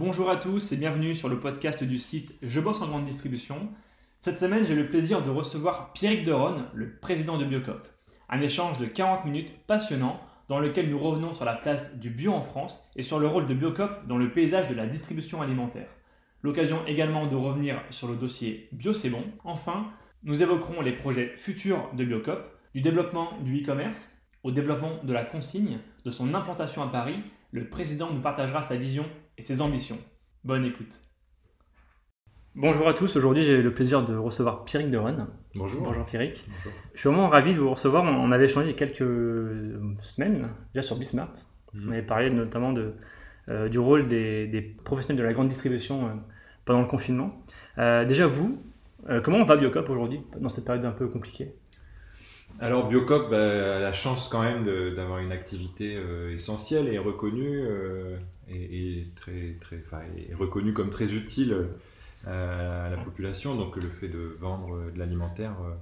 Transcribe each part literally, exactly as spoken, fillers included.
Bonjour à tous et bienvenue sur le podcast du site Je bosse en grande distribution. Cette semaine, j'ai le plaisir de recevoir Pierrick De Ronne, le président de Biocoop. Un échange de quarante minutes passionnant dans lequel nous revenons sur la place du bio en France et sur le rôle de Biocoop dans le paysage de la distribution alimentaire. L'occasion également de revenir sur le dossier Bio c'est bon. Enfin, nous évoquerons les projets futurs de Biocoop, du développement du e-commerce au développement de la consigne, de son implantation à Paris. Le président nous partagera sa vision et ses ambitions. Bonne écoute. Bonjour à tous, aujourd'hui j'ai le plaisir de recevoir Pierrick De Ronne. Bonjour. Bonjour Pierrick. Bonjour. Je suis vraiment ravi de vous recevoir. On avait échangé il y a quelques semaines déjà sur Bismart. Mmh. On avait parlé notamment de, euh, du rôle des, des professionnels de la grande distribution euh, pendant le confinement. Euh, déjà vous, euh, comment on va Biocoop aujourd'hui dans cette période un peu compliquée ? Alors Biocoop bah, a la chance quand même de, d'avoir une activité euh, essentielle et reconnue, euh, et, et très, très, enfin, et reconnue comme très utile euh, à la population. Donc le fait de vendre euh, de l'alimentaire euh,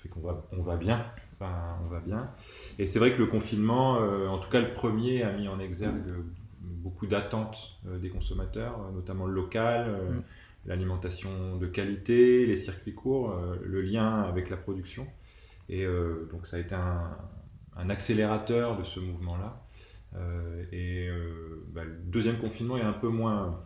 fait qu'on va, on va bien. Enfin, on va bien. Et c'est vrai que le confinement, euh, en tout cas le premier, a mis en exergue beaucoup d'attentes euh, des consommateurs, euh, notamment le local. Euh, mm. L'alimentation de qualité, les circuits courts, euh, le lien avec la production. Et euh, donc ça a été un, un accélérateur de ce mouvement-là. Euh, et euh, bah, le deuxième confinement est un peu moins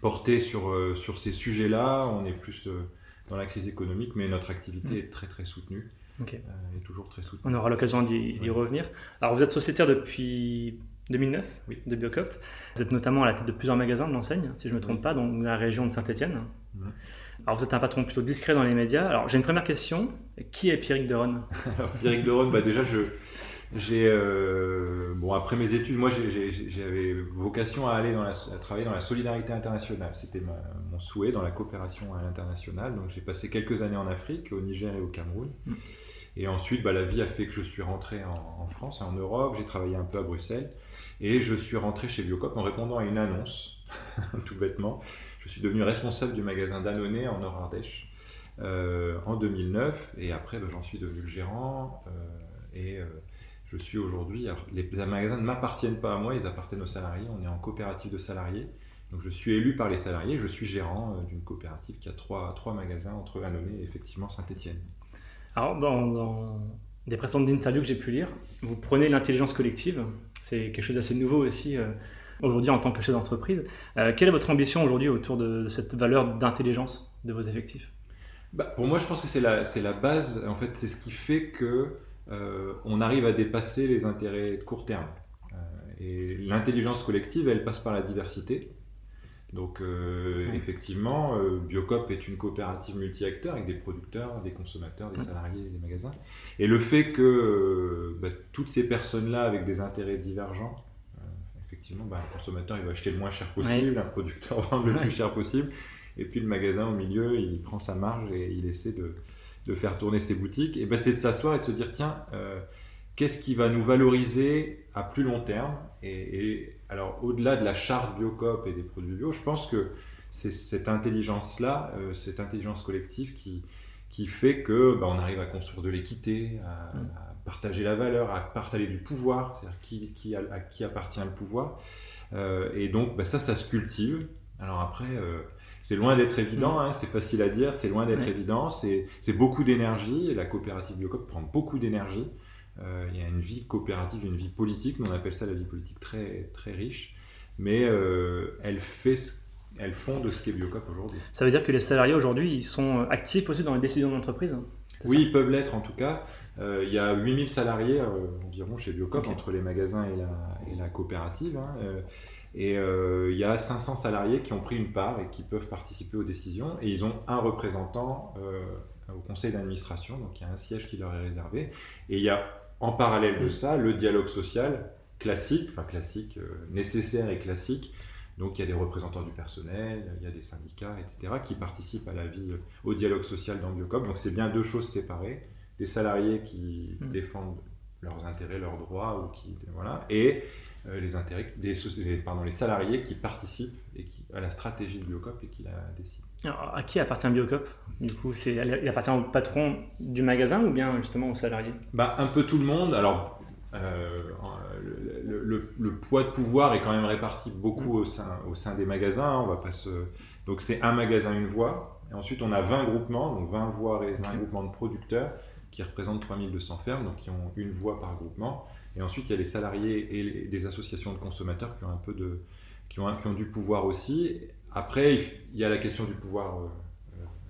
porté sur, euh, sur ces sujets-là. On est plus euh, dans la crise économique, mais notre activité mmh. est très très soutenue. Okay. Euh, est toujours très soutenue. On aura l'occasion d'y, d'y ouais. revenir. Alors vous êtes sociétaire depuis deux mille neuf oui. de Biocoop. Vous êtes notamment à la tête de plusieurs magasins de l'enseigne, si je ne me trompe ouais. pas, dans la région de Saint-Etienne. Ouais. Alors vous êtes un patron plutôt discret dans les médias. Alors j'ai une première question. Qui est Pierrick De Ronne ? Alors Pierrick De Ronne, bah déjà je, j'ai euh, bon après mes études, moi j'ai, j'ai, j'avais vocation à aller dans la, à travailler dans la solidarité internationale. C'était ma, mon souhait dans la coopération à l'international. Donc j'ai passé quelques années en Afrique, au Niger et au Cameroun. Mmh. Et ensuite, bah, la vie a fait que je suis rentré en, en France, en Europe. J'ai travaillé un peu à Bruxelles et je suis rentré chez Biocoop en répondant à une annonce, tout bêtement. Je suis devenu responsable du magasin Danone en Nord-Ardèche euh, en deux mille neuf et après ben, j'en suis devenu le gérant euh, et euh, je suis aujourd'hui, alors, les, les magasins ne m'appartiennent pas à moi, ils appartiennent aux salariés, on est en coopérative de salariés, donc je suis élu par les salariés, je suis gérant euh, d'une coopérative qui a trois, trois magasins entre Vanomé et effectivement Saint-Etienne. Alors dans, dans des précédentes interviews que j'ai pu lire, vous prenez l'intelligence collective, c'est quelque chose d'assez nouveau aussi euh, aujourd'hui en tant que chef d'entreprise. Euh, quelle est votre ambition aujourd'hui autour de cette valeur d'intelligence de vos effectifs ? Bah, pour moi, je pense que c'est la, c'est la base. En fait, c'est ce qui fait que euh, on arrive à dépasser les intérêts de court terme. Euh, et l'intelligence collective, elle passe par la diversité. Donc, euh, oui. effectivement, euh, Biocoop est une coopérative multi-acteurs avec des producteurs, des consommateurs, des salariés, des magasins. Et le fait que euh, bah, toutes ces personnes-là avec des intérêts divergents, effectivement, ben, le consommateur il va acheter le moins cher possible, ouais. un producteur vend le ouais. plus cher possible, et puis le magasin au milieu, il prend sa marge et il essaie de, de faire tourner ses boutiques. Et ben, c'est de s'asseoir et de se dire, tiens, euh, qu'est-ce qui va nous valoriser à plus long terme ? et, et alors, au-delà de la charte Biocoop et des produits bio, je pense que c'est cette intelligence-là, euh, cette intelligence collective qui, qui fait que ben, on arrive à construire de l'équité, à, ouais. à partager la valeur, à partager du pouvoir, c'est-à-dire qui, qui, à, à qui appartient le pouvoir. Euh, et donc, bah ça, ça se cultive. Alors après, euh, c'est loin d'être évident, hein, c'est facile à dire, c'est loin d'être ouais. évident, c'est, c'est beaucoup d'énergie, et la coopérative Biocoop prend beaucoup d'énergie. Euh, il y a une vie coopérative, une vie politique, on appelle ça la vie politique très, très riche, mais euh, elle fait ce elles font de ce qu'est Biocoop aujourd'hui. Ça veut dire que les salariés aujourd'hui, ils sont actifs aussi dans les décisions d'entreprise, hein ? Oui, ils peuvent l'être en tout cas. Euh, il y a huit mille salariés euh, environ chez Biocoop, okay. entre les magasins et la, et la coopérative. Hein, euh, et euh, il y a cinq cents salariés qui ont pris une part et qui peuvent participer aux décisions. Et ils ont un représentant euh, au conseil d'administration, donc il y a un siège qui leur est réservé. Et il y a en parallèle de ça le dialogue social classique, enfin classique, euh, nécessaire et classique. Donc il y a des représentants du personnel, il y a des syndicats, et cetera qui participent à la vie, au dialogue social dans Biocoop. Donc c'est bien deux choses séparées, des salariés qui mmh. défendent leurs intérêts, leurs droits, ou qui, voilà, et euh, les, intérêts, des, les, pardon, les salariés qui participent et qui, à la stratégie de Biocoop et qui la décident. Alors, à qui appartient Biocoop ? Du coup, c'est, il appartient au patron du magasin ou bien justement aux salariés ? Bah, un peu tout le monde. Alors, Euh, le, le, le poids de pouvoir est quand même réparti beaucoup au sein, au sein des magasins. Hein, on va pas se... Donc c'est un magasin, une voix. Et ensuite, on a vingt groupements, donc vingt voix et vingt groupements de producteurs qui représentent trois mille deux cents fermes, donc qui ont une voix par groupement. Et ensuite, il y a les salariés et les, des associations de consommateurs qui ont, un peu de, qui, ont, qui ont du pouvoir aussi. Après, il y a la question du pouvoir euh,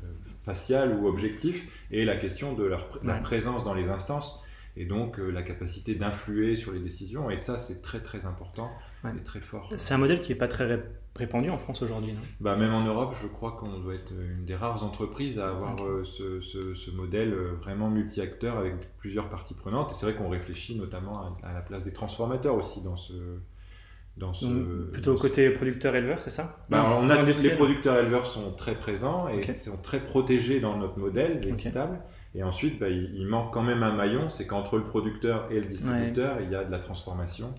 euh, facial ou objectif et la question de leur, ouais. la présence dans les instances. Et donc, euh, la capacité d'influer sur les décisions. Et ça, c'est très, très important ouais. et très fort. C'est un modèle qui n'est pas très ré- répandu en France aujourd'hui. Non bah, même en Europe, je crois qu'on doit être une des rares entreprises à avoir okay. euh, ce, ce, ce modèle vraiment multi-acteur avec plusieurs parties prenantes. Et c'est vrai qu'on réfléchit notamment à, à la place des transformateurs aussi dans ce... Dans ce donc, plutôt dans côté ce... producteur-éleveur, c'est ça bah, non, on a, Les producteurs-éleveurs sont très présents et okay. sont très protégés dans notre modèle équitable. Okay. Et ensuite, bah, il manque quand même un maillon, c'est qu'entre le producteur et le distributeur, ouais. il y a de la transformation.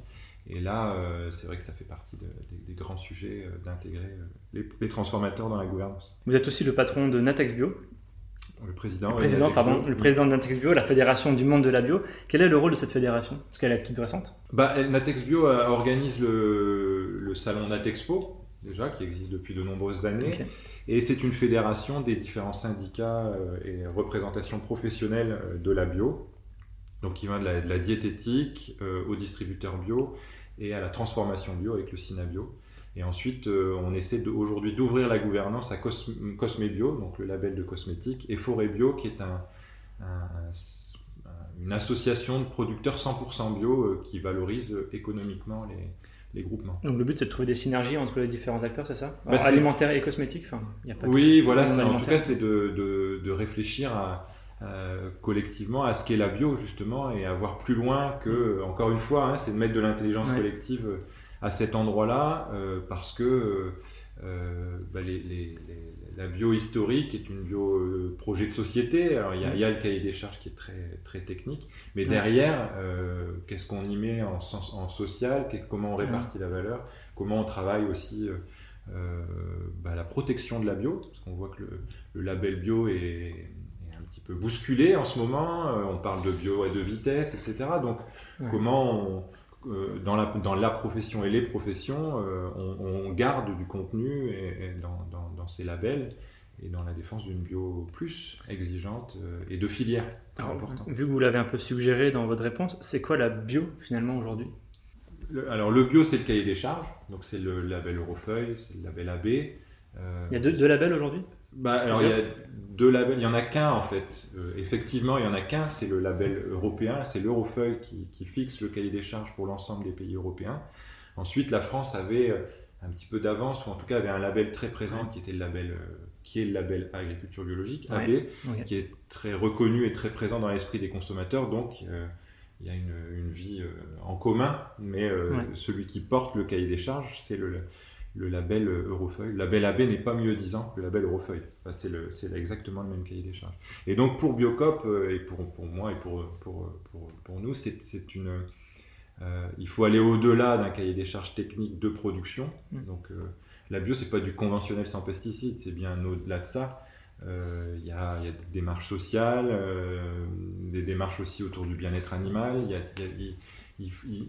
Et là, euh, c'est vrai que ça fait partie de, de, des grands sujets euh, d'intégrer euh, les, les transformateurs dans la gouvernance. Vous êtes aussi le patron de Natexbio. Le président, le président, ouais, pardon, le président de Natexbio, la fédération du monde de la bio. Quel est le rôle de cette fédération ? Parce qu'elle est toute récente. Bah, Natexbio organise le, le salon Natexpo, déjà, qui existe depuis de nombreuses années. Okay. Et c'est une fédération des différents syndicats et représentations professionnelles de la bio, donc qui va de la, de la diététique euh, aux distributeurs bio et à la transformation bio avec le Sinabio. Et ensuite, euh, on essaie de, aujourd'hui d'ouvrir la gouvernance à Cos- Cosmébio, donc le label de cosmétiques, et Forébio, qui est un, un, une association de producteurs cent pour cent bio euh, qui valorise économiquement les... les groupements. Donc le but c'est de trouver des synergies entre les différents acteurs, c'est ça ? bah, c'est... Alimentaire et cosmétique, enfin, il n'y a pas Oui, voilà, ça, en tout cas c'est de, de, de réfléchir à, à, collectivement à ce qu'est la bio justement et à voir plus loin que, encore une fois, hein, c'est de mettre de l'intelligence ouais. collective à cet endroit-là euh, parce que euh, bah, les, les, les, la bio historique est une bio euh, projet de société, alors il y, mmh. y a le cahier des charges qui est très, très technique, mais derrière, euh, qu'est-ce qu'on y met en, en, en social, comment on répartit mmh. la valeur, comment on travaille aussi euh, euh, bah, la protection de la bio, parce qu'on voit que le, le label bio est, est un petit peu bousculé en ce moment, euh, on parle de bio à deux vitesses, et cetera. Donc mmh. comment on... Euh, dans, la, dans la profession et les professions, euh, on, on garde du contenu et, et dans, dans, dans ces labels et dans la défense d'une bio plus exigeante euh, et de filière. Alors, vu que vous l'avez un peu suggéré dans votre réponse, c'est quoi la bio finalement aujourd'hui ? le, Alors le bio c'est le cahier des charges, donc c'est le label Eurofeuille, c'est le label A B. Euh, il y a deux, deux labels aujourd'hui ? Bah, alors il y a deux labels, il n'y en a qu'un en fait, euh, effectivement il n'y en a qu'un, c'est le label européen, c'est l'Eurofeuille qui, qui fixe le cahier des charges pour l'ensemble des pays européens. Ensuite la France avait un petit peu d'avance, ou en tout cas avait un label très présent qui était le label, euh, qui est le label agriculture biologique, A B, ouais, okay. qui est très reconnu et très présent dans l'esprit des consommateurs, donc euh, il y a une, une vie euh, en commun, mais euh, ouais. celui qui porte le cahier des charges c'est le... le label Eurofeuille. Le label A B n'est pas mieux disant que le label Eurofeuille. Enfin, c'est, le, c'est exactement le même cahier des charges. Et donc pour Biocoop, et pour, pour moi et pour, pour, pour, pour nous, c'est, c'est une, euh, il faut aller au-delà d'un cahier des charges technique de production. Donc euh, la bio, ce n'est pas du conventionnel sans pesticides, c'est bien au-delà de ça. Il euh, y, y a des démarches sociales, euh, des démarches aussi autour du bien-être animal. Il y a, y a, y,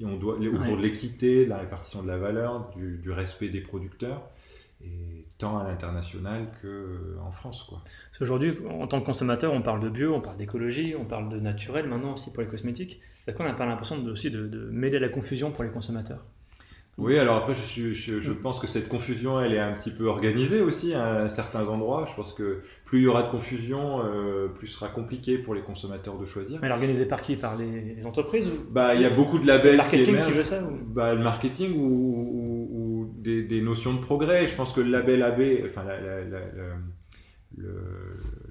on doit, autour de l'équité, de la répartition de la valeur, du, du respect des producteurs, et tant à l'international qu'en France, quoi. Parce qu'aujourd'hui, en tant que consommateur, on parle de bio, on parle d'écologie, on parle de naturel, maintenant aussi pour les cosmétiques. Est-ce qu'on n'a pas l'impression de, aussi de, de mêler la confusion pour les consommateurs ? Oui, alors après, je, je, je pense que cette confusion, elle est un petit peu organisée aussi à certains endroits. Je pense que plus il y aura de confusion, euh, plus ce sera compliqué pour les consommateurs de choisir. Mais elle est organisée par qui ? Par les, les entreprises ou... Bah, il y a beaucoup de labels. C'est le marketing qui, qui veut ça ou... Bah, le marketing ou, ou, ou des, des notions de progrès. Je pense que le label A B, enfin la, la, la, la, le,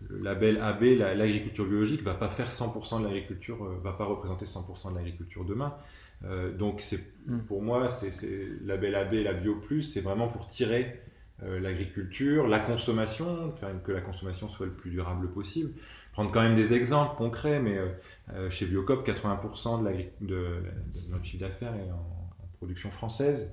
le label A B, la, l'agriculture biologique, va pas faire cent pour cent de l'agriculture, va pas représenter cent pour cent de l'agriculture demain. Euh, donc c'est, pour moi, c'est, c'est label A B et la bio plus, c'est vraiment pour tirer euh, l'agriculture, la consommation, faire que la consommation soit le plus durable possible. Prendre quand même des exemples concrets, mais euh, chez Biocoop, quatre-vingts pour cent de, de, de notre chiffre d'affaires est en, en production française.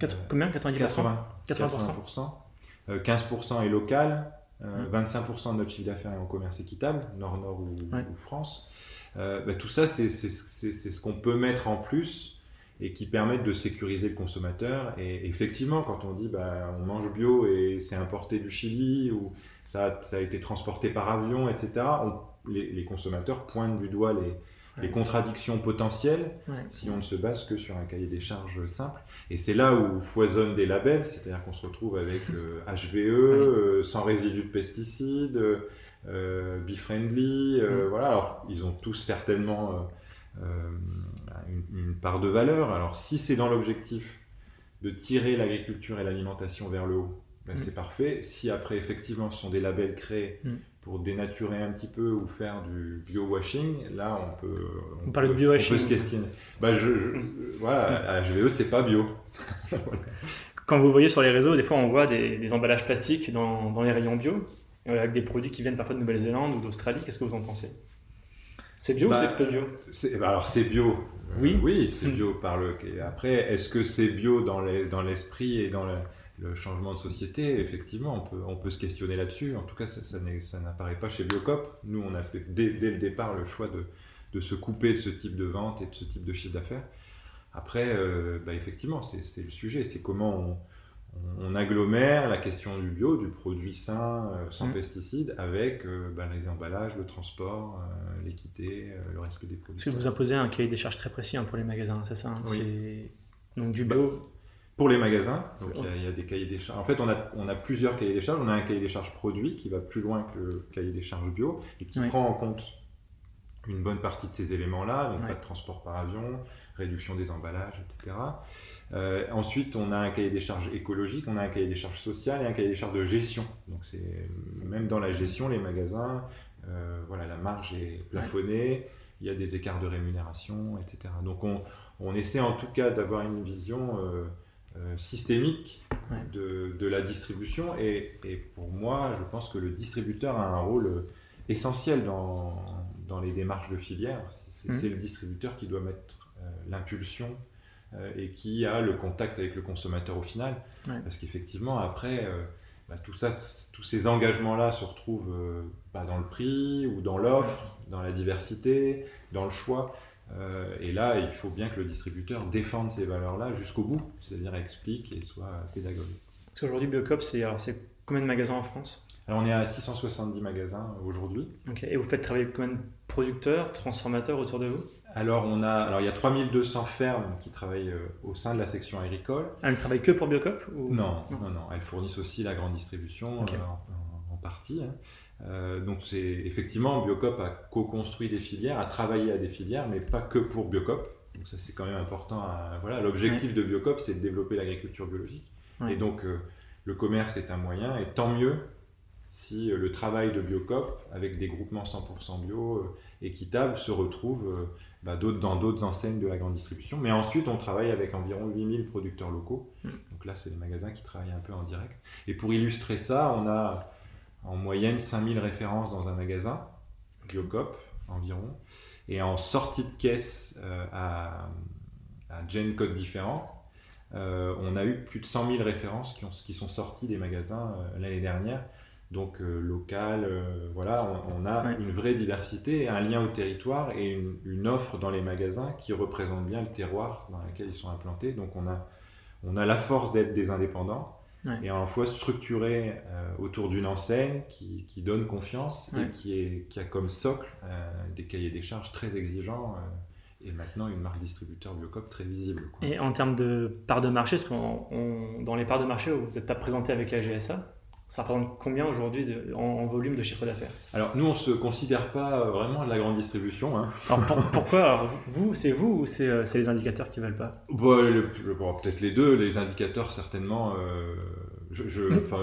Quatre, euh, combien quatre-vingt-dix pour cent quatre-vingts pour cent, quatre-vingts pour cent. Euh, quinze pour cent est local, euh, mmh. vingt-cinq pour cent de notre chiffre d'affaires est en commerce équitable, Nord-Nord ou, ouais. ou France. Euh, bah, tout ça, c'est, c'est, c'est, c'est ce qu'on peut mettre en plus et qui permettent de sécuriser le consommateur. Et effectivement, quand on dit bah, on mange bio et c'est importé du Chili ou ça, ça a été transporté par avion, et cetera, on, les, les consommateurs pointent du doigt les, les contradictions potentielles, ouais, si on ne se base que sur un cahier des charges simple. Et c'est là où foisonnent des labels, c'est-à-dire qu'on se retrouve avec euh, H V E, ouais, euh, sans résidus de pesticides, euh, be-friendly, euh, ouais, voilà. Alors, ils ont tous certainement euh, euh, une, une part de valeur. Alors, si c'est dans l'objectif de tirer l'agriculture et l'alimentation vers le haut, ben, ouais, c'est parfait. Si après, effectivement, ce sont des labels créés, ouais, pour dénaturer un petit peu ou faire du bio-washing, là on peut, on on parle peut, de bio-washing, on peut se questionner. Bah je, je, voilà, H V E c'est pas bio. Quand vous voyez sur les réseaux, des fois on voit des, des emballages plastiques dans, dans les rayons bio, avec des produits qui viennent parfois de Nouvelle-Zélande ou d'Australie. Qu'est-ce que vous en pensez ? C'est bio bah, ou c'est peu bio ? c'est, bah Alors c'est bio, oui, euh, oui c'est mmh. bio par le... Après, est-ce que c'est bio dans, les, dans l'esprit et dans la... le changement de société, effectivement, on peut, on peut se questionner là-dessus. En tout cas, ça, ça, n'est, ça n'apparaît pas chez Biocoop. Nous, on a fait dès, dès le départ le choix de, de se couper de ce type de vente et de ce type de chiffre d'affaires. Après, euh, bah, effectivement, c'est, c'est le sujet. C'est comment on, on, on agglomère la question du bio, du produit sain, euh, sans mmh. pesticides, avec euh, bah, les emballages, le transport, euh, l'équité, euh, le respect des produits. Parce que vous imposez un cahier des charges très précis hein, pour les magasins, c'est ça hein, oui. C'est... Donc du bio... Bah, pour les magasins, donc il y a, il y a des cahiers des charges. En fait, on a, on a plusieurs cahiers des charges. On a un cahier des charges produit qui va plus loin que le cahier des charges bio et qui oui. prend en compte une bonne partie de ces éléments-là, donc oui. pas de transport par avion, réduction des emballages, et cetera. Euh, ensuite, on a un cahier des charges écologique, on a un cahier des charges sociales et un cahier des charges de gestion. Donc, c'est même dans la gestion, les magasins, euh, voilà, la marge est plafonnée, oui. il y a des écarts de rémunération, et cetera. Donc, on, on essaie en tout cas d'avoir une vision euh, systémique de, de la distribution et, et pour moi je pense que le distributeur a un rôle essentiel dans, dans les démarches de filière. C'est, mmh. c'est le distributeur qui doit mettre euh, l'impulsion euh, et qui a le contact avec le consommateur au final, ouais. parce qu'effectivement après euh, bah, tout ça, tous ces engagements là se retrouvent euh, bah, dans le prix ou dans l'offre, dans la diversité, dans le choix. Euh, et là, il faut bien que le distributeur défende ces valeurs-là jusqu'au bout, c'est-à-dire explique et soit pédagogue. Parce qu'aujourd'hui, Biocoop, c'est, alors, c'est combien de magasins en France ? Alors, on est à six cent soixante-dix magasins aujourd'hui. Okay. Et vous faites travailler combien de producteurs, transformateurs autour de vous ? Alors, on a, alors, il y a trois mille deux cents fermes qui travaillent euh, au sein de la section agricole. Elles ne travaillent que pour Biocoop ou... non, non, non, non. Elles fournissent aussi la grande distribution, okay. euh, en, en, en partie. Hein. Euh, donc c'est effectivement Biocoop a co-construit des filières, a travaillé à des filières, mais pas que pour Biocoop. Donc ça c'est quand même important. À, voilà, l'objectif ouais. de Biocoop c'est de développer l'agriculture biologique. Ouais. Et donc euh, le commerce est un moyen, et tant mieux si euh, le travail de Biocoop avec des groupements cent pour cent bio euh, équitables se retrouve euh, bah, d'autres, dans d'autres enseignes de la grande distribution. Mais ensuite on travaille avec environ huit mille producteurs locaux. Ouais. Donc là c'est les magasins qui travaillent un peu en direct. Et pour illustrer ça, on a en moyenne cinq mille références dans un magasin, Biocoop environ, et en sortie de caisse euh, à, à Gen Code différents, euh, on a eu plus de cent mille références qui, ont, qui sont sorties des magasins euh, l'année dernière, donc euh, local, euh, voilà, on, on a ouais. une vraie diversité, un lien au territoire et une, une offre dans les magasins qui représente bien le terroir dans lequel ils sont implantés, donc on a, on a la force d'être des indépendants, ouais. et à la fois structuré euh, autour d'une enseigne qui, qui donne confiance ouais. et qui, est, qui a comme socle euh, des cahiers des charges très exigeants euh, et maintenant une marque distributeur Biocoop très visible. Quoi. Et en termes de parts de marché, parce que dans les parts de marché où vous n'êtes pas présenté avec la G S A, ça représente combien aujourd'hui de, en, en volume de chiffre d'affaires ? Alors nous on ne se considère pas vraiment de la grande distribution. Hein. Alors pour, pourquoi ? Alors, vous, c'est vous ou c'est, euh, c'est les indicateurs qui ne valent pas ? bah, le, le, bon, peut-être les deux, les indicateurs certainement. Euh, je ne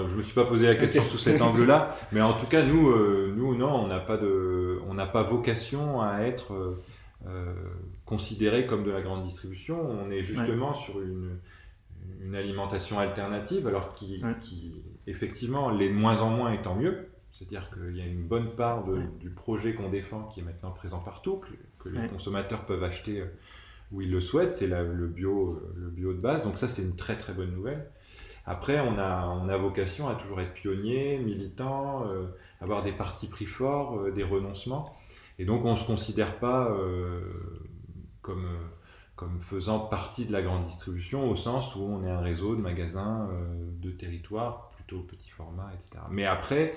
je, me suis pas posé la question okay. sous cet angle-là, mais en tout cas nous, euh, nous non, on n'a pas, pas vocation à être euh, euh, considéré comme de la grande distribution. On est justement ouais. sur une... une alimentation alternative, alors qui, ouais. qui effectivement l'est de moins en moins et tant mieux, c'est-à-dire qu'il y a une bonne part de, ouais. du projet qu'on défend qui est maintenant présent partout, que, que les ouais. consommateurs peuvent acheter où ils le souhaitent, c'est la, le, bio, le bio de base, donc ça c'est une très très bonne nouvelle. Après on a, on a vocation à toujours être pionnier, militant, euh, avoir des partis pris forts, euh, des renoncements, et donc on ne se considère pas euh, comme... Euh, comme faisant partie de la grande distribution, au sens où on est un réseau de magasins, euh, de territoires, plutôt petit format, et cetera. Mais après,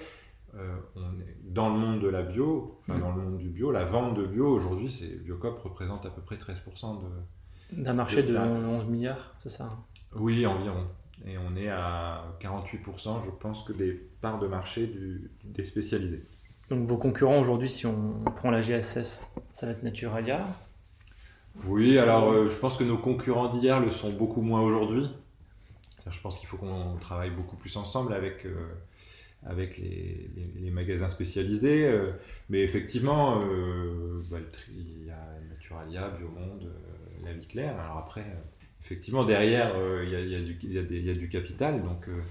euh, on est dans le monde de la bio, enfin, mmh. dans le monde du bio, la vente de bio, aujourd'hui, c'est, Biocoop représente à peu près treize pour cent de, d'un marché de, de onze milliards, c'est ça? Oui, environ. Et on est à quarante-huit pour cent, je pense, que des parts de marché du, des spécialisés. Donc vos concurrents aujourd'hui, si on prend la G S S, ça va être Naturalia? Oui, alors euh, je pense que nos concurrents d'hier le sont beaucoup moins aujourd'hui. C'est-à-dire, je pense qu'il faut qu'on travaille beaucoup plus ensemble avec, euh, avec les, les, les magasins spécialisés. Euh, mais effectivement, euh, bah, il y a Naturalia, Biomonde, euh, La Vie Claire. Alors après, euh, effectivement, derrière, euh, il y a, il y a du, il y a des, il y a du capital. Donc euh,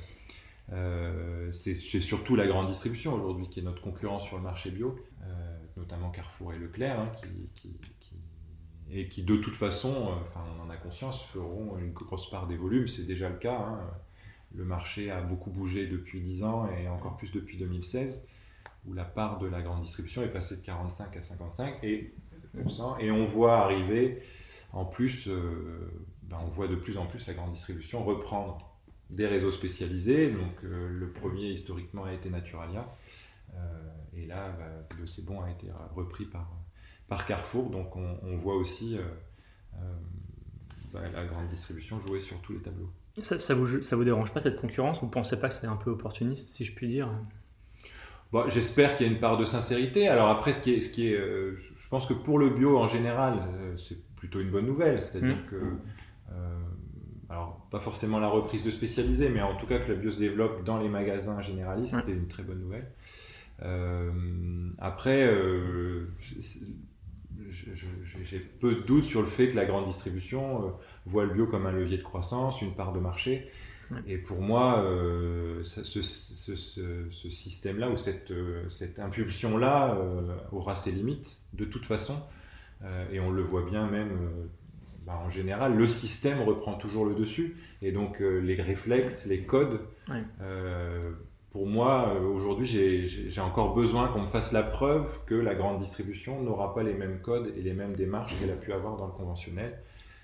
euh, c'est, c'est surtout la grande distribution aujourd'hui qui est notre concurrent sur le marché bio, euh, notamment Carrefour et Leclerc, hein, qui... qui, qui et qui de toute façon, euh, enfin, on en a conscience, feront une grosse part des volumes, c'est déjà le cas. Hein. Le marché a beaucoup bougé depuis dix ans et encore plus depuis deux mille seize, où la part de la grande distribution est passée de quarante-cinq à cinquante-cinq pour cent, et, et on voit arriver, en plus, euh, ben on voit de plus en plus la grande distribution reprendre des réseaux spécialisés. Donc euh, le premier historiquement a été Naturalia, euh, et là, bah, Bocédon a été repris par... par Carrefour, donc on, on voit aussi euh, euh, bah, la grande distribution jouer sur tous les tableaux. Ça, ça vous ça vous dérange pas, cette concurrence? Vous pensez pas que c'est un peu opportuniste, si je puis dire? Bon, j'espère qu'il y a une part de sincérité. Alors après, ce qui est, ce qui est, euh, je pense que pour le bio en général, euh, c'est plutôt une bonne nouvelle, c'est-à-dire mmh. que, euh, alors pas forcément la reprise de spécialisés, mais en tout cas que la bio se développe dans les magasins généralistes, mmh. c'est une très bonne nouvelle. Euh, après, euh, Je, je, j'ai peu de doutes sur le fait que la grande distribution euh, voit le bio comme un levier de croissance, une part de marché. Ouais. Et pour moi, euh, ça, ce, ce, ce, ce système-là, ou cette, euh, cette impulsion-là, euh, aura ses limites de toute façon. Euh, et on le voit bien même, euh, bah, en général, le système reprend toujours le dessus. Et donc euh, les réflexes, les codes... Ouais. Euh, Pour moi, aujourd'hui, j'ai, j'ai encore besoin qu'on me fasse la preuve que la grande distribution n'aura pas les mêmes codes et les mêmes démarches mmh. qu'elle a pu avoir dans le conventionnel,